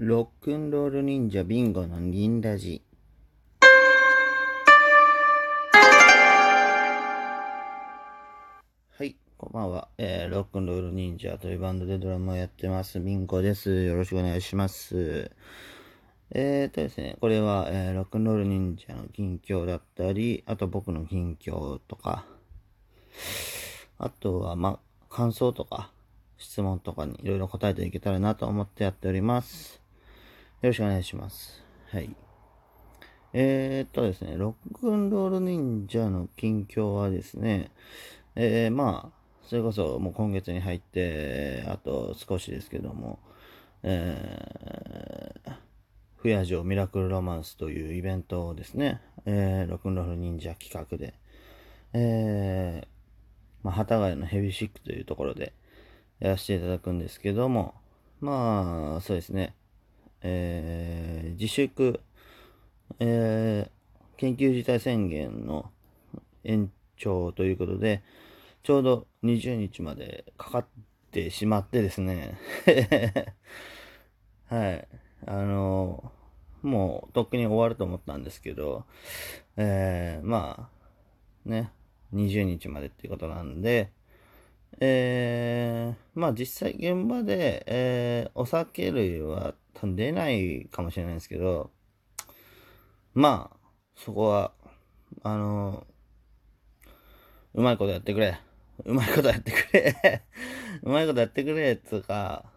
ロックンロール忍者ビンゴのリンラジ。はい、こんばんは、ロックンロール忍者というバンドでドラムをやってますビンゴです。よろしくお願いします。ですね、これは、ロックンロール忍者の近況だったり、あと僕の近況とか、あとは感想とか質問とかにいろいろ答えていけたらなと思ってやっております。よろしくお願いします。はい。ですね、ロックンロール忍者の近況はですね、それこそもう今月に入って、あと少しですけども、不夜城ミラクルロマンスというイベントをですね、ロックンロール忍者企画で、幡ヶ谷のヘビシックというところでやらせていただくんですけども、そうですね、自粛、緊急事態宣言の延長ということで、ちょうど20日までかかってしまってですねはい、もうとっくに終わると思ったんですけど、20日までっていうことなんで、実際現場で、お酒類は出ないかもしれないですけど、そこはうまいことやってくれ、うまいことやってくれとか、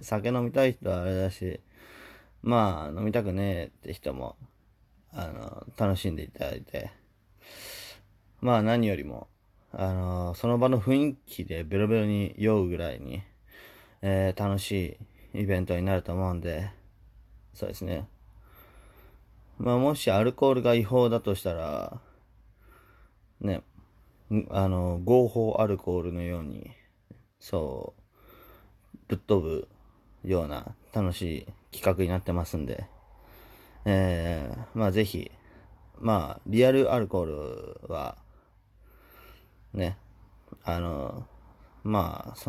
酒飲みたい人はあれだし、飲みたくねえって人も楽しんでいただいて、何よりもその場の雰囲気でベロベロに酔うぐらいに、楽しいイベントになると思うんで、そうですね。もしアルコールが違法だとしたら、合法アルコールのように、ぶっ飛ぶような楽しい企画になってますんで、ぜひ、リアルアルコールは、そ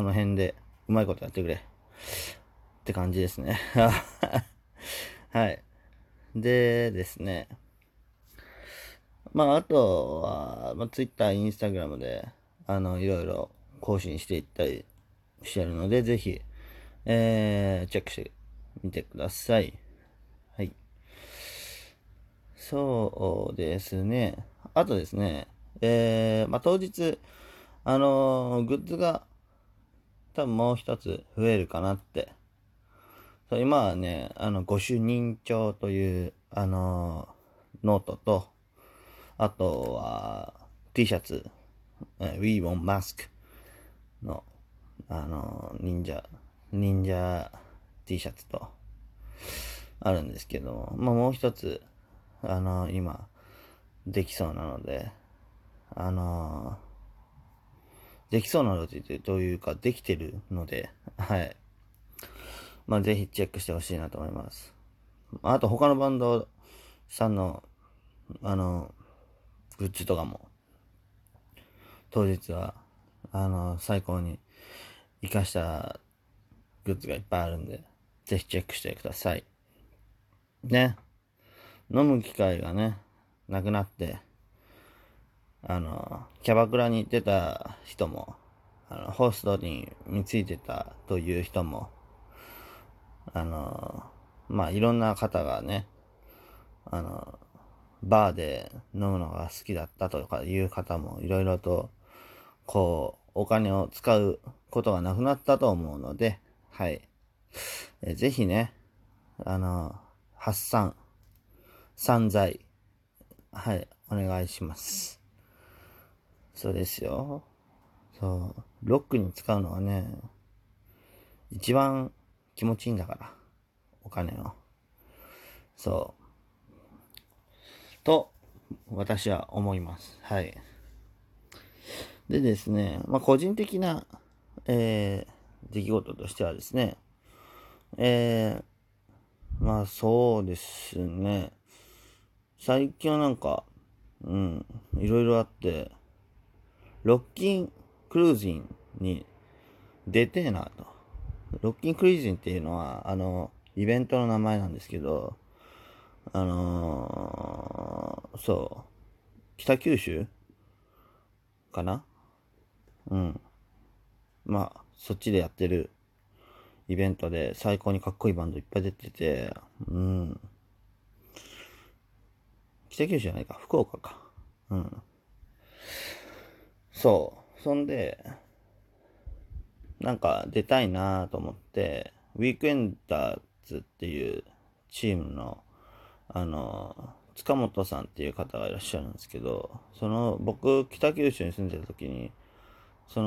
の辺でうまいことやってくれって感じですねはい。でですね、あとは、Twitter、Instagram でいろいろ更新していったりしてるので、ぜひ、チェックしてみてください。はい。そうですね。あとですね、当日、グッズが多分もう一つ増えるかなって。今はね、御朱印帳という、ノートと、あとは T シャツ、We Won't Mask の、忍者 T シャツと、あるんですけど、もう一つ、今、できそうなので、できそうなのでというかできてるので、はい。ぜひチェックしてほしいなと思います。あと他のバンドさんのグッズとかも当日は最高に活かしたグッズがいっぱいあるんで、ぜひチェックしてください。ね、飲む機会がねなくなって。キャバクラに出た人も、ホストに貢いでたという人も、いろんな方がね、バーで飲むのが好きだったとかいう方も、いろいろと、お金を使うことがなくなったと思うので、はい。ぜひね、発散、散財、はい、お願いします。そうですよ。そう。ロックに使うのはね、一番気持ちいいんだから。お金を。そう。と、私は思います。はい。でですね、個人的な、出来事としてはですね、そうですね。最近はいろいろあって、ロッキンクルージンに出てえなとロッキンクリージンっていうのはイベントの名前なんですけど、そう北九州かな、まあそっちでやってるイベントで最高にかっこいいバンドいっぱい出てて、北九州じゃないか、福岡か、そんでなんか出たいなぁと思って、ウィークエンダーズっていうチームの塚本さんっていう方がいらっしゃるんですけど、僕北九州に住んでた時に塚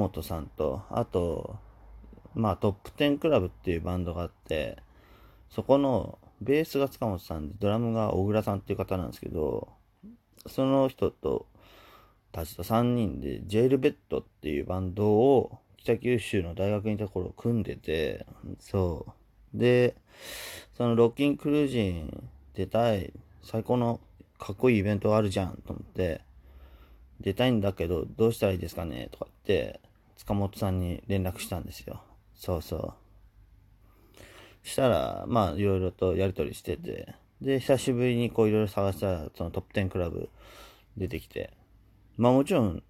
本さんと、あとトップ10クラブっていうバンドがあって、そこのベースが塚本さんで、ドラムが小倉さんっていう方なんですけど、その人とたちと3人でジェイルベッドっていうバンドを北九州の大学にいた頃組んでて、でそのロッキンクルージン出たい、最高のかっこいいイベントがあるじゃんと思って、出たいんだけどどうしたらいいですかねとかって塚本さんに連絡したんですよ。したらいろいろとやり取りしてて、で久しぶりにいろいろ探したらそのトップ10クラブ出てきて、もちろん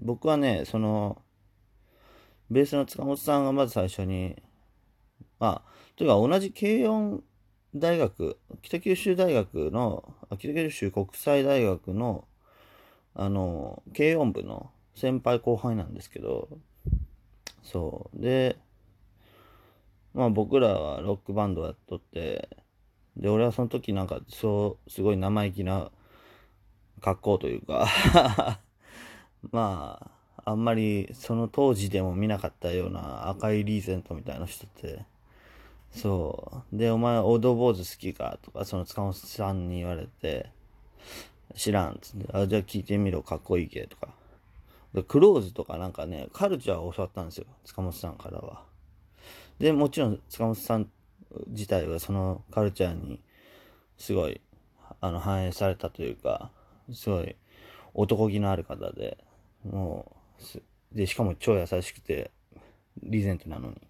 僕はね、ベースの塚本さんがまず最初にというか同じ慶應大学、北九州大学の、北九州国際大学の慶應部の先輩後輩なんですけど、で僕らはロックバンドをやっとって、で俺はその時すごい生意気な格好というかあんまりその当時でも見なかったような赤いリーゼントみたいな人って、でお前王道坊主好きかとか塚本さんに言われて、知らんっつって、じゃあ聞いてみろかっこいいけとか、クローズとかカルチャーを教わったんですよ、塚本さんからは。でもちろん塚本さん自体はそのカルチャーにすごい反映されたというか、すごい男気のある方で、しかも超優しくて、リーゼントなのに、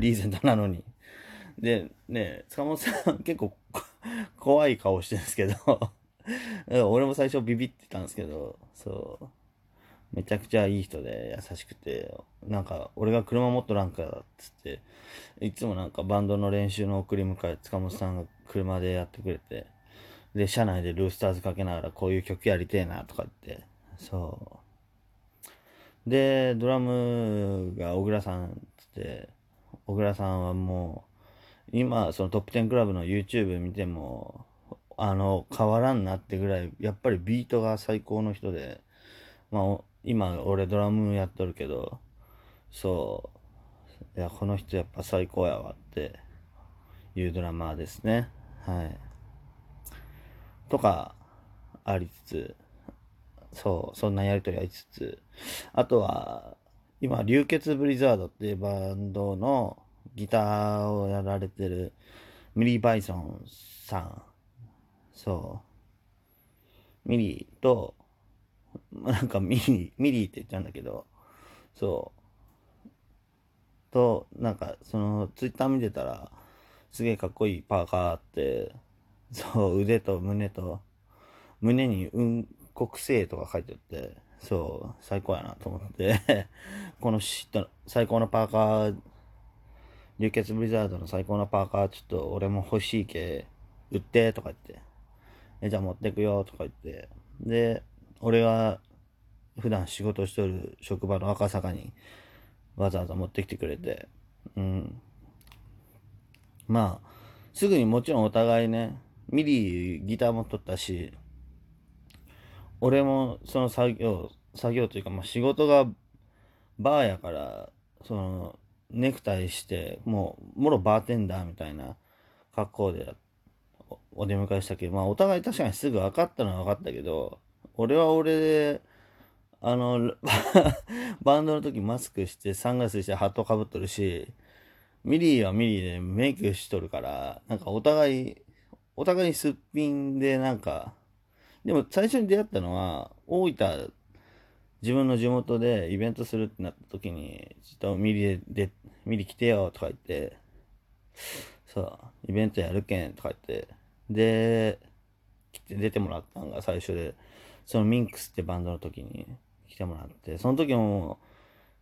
リーゼントなのに、でね、塚本さん結構怖い顔してるんですけど俺も最初ビビってたんですけど、めちゃくちゃいい人で優しくて、俺が車持っとらんからっつっていつもバンドの練習の送り迎え、塚本さんが車でやってくれて、で車内でルースターズかけながらこういう曲やりてえなとか言って、でドラムが小倉さんっつって、小倉さんはもう今そのトップ10クラブの YouTube 見ても変わらんなってぐらい、やっぱりビートが最高の人で、今俺ドラムやっとるけど、いやこの人やっぱ最高やわっていうドラマーですね。とかありつつ、そんなやりとりありつつ、あとは今流血ブリザードっていうバンドのギターをやられてるミリー・バイソンさん、ミリーとミリーって言っちゃうんだけど、とツイッター見てたらすげえかっこいいパーカーあって、腕と胸にうんこくせえとか書いてあって、最高やなと思ってこの人の最高のパーカー、流血ブリザードの最高のパーカー、ちょっと俺も欲しいけ売ってとか言って、じゃあ持ってくよとか言って、で俺が普段仕事しとる職場の赤坂にわざわざ持ってきてくれて、すぐに、もちろんお互いね、ミリーギター持っとったし、俺もその作業というか、仕事がバーやから、ネクタイしてもろバーテンダーみたいな格好でお出迎えしたけど、お互い確かにすぐ分かったのは分かったけど、俺は俺でバンドの時マスクしてサングラスしてハットかぶっとるし、ミリーはミリーでメイクしとるから、お互いすっぴんで、でも最初に出会ったのは大分自分の地元でイベントするってなった時に、ちょっと見に来てよとか言って、さあ、イベントやるけんとか言って、で、来て出てもらったのが最初で、そのミンクスってバンドの時に来てもらって、その時も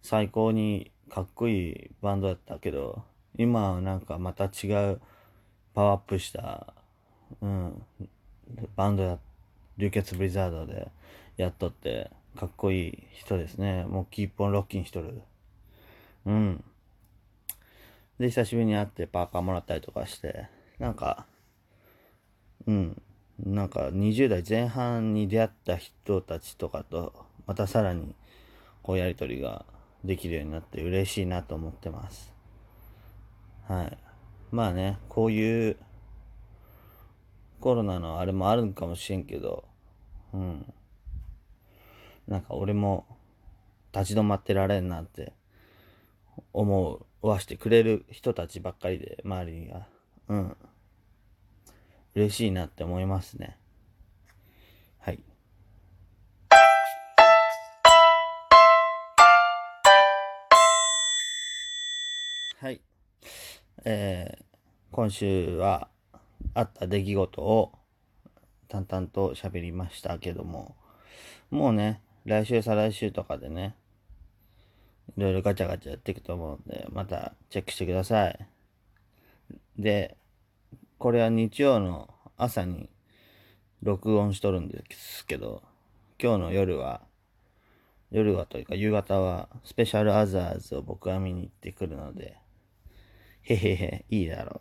最高にかっこいいバンドだったけど、今はなんかまた違うパワーアップした、バンドや、流血ブリザードでやっとって、かっこいい人ですね。もうキープオンロッキンしとる。うん。で、久しぶりに会ってパーカーもらったりとかして、なんか、なんか20代前半に出会った人たちとかと、またさらに、こうやりとりができるようになって嬉しいなと思ってます。はい。まあね、こういう、コロナのあれもあるんかもしれんけど、なんか俺も立ち止まってられんなって思わしてくれる人たちばっかりで、周りが嬉しいなって思いますね。はい。はい。今週はあった出来事を淡々と喋りましたけども、もうね、来週再来週とかでね、いろいろガチャガチャやっていくと思うんで、またチェックしてください。で、これは日曜の朝に録音しとるんですけど、今日の夜はというか夕方はスペシャルアザーズを僕は見に行ってくるので、へへへ、いいだろ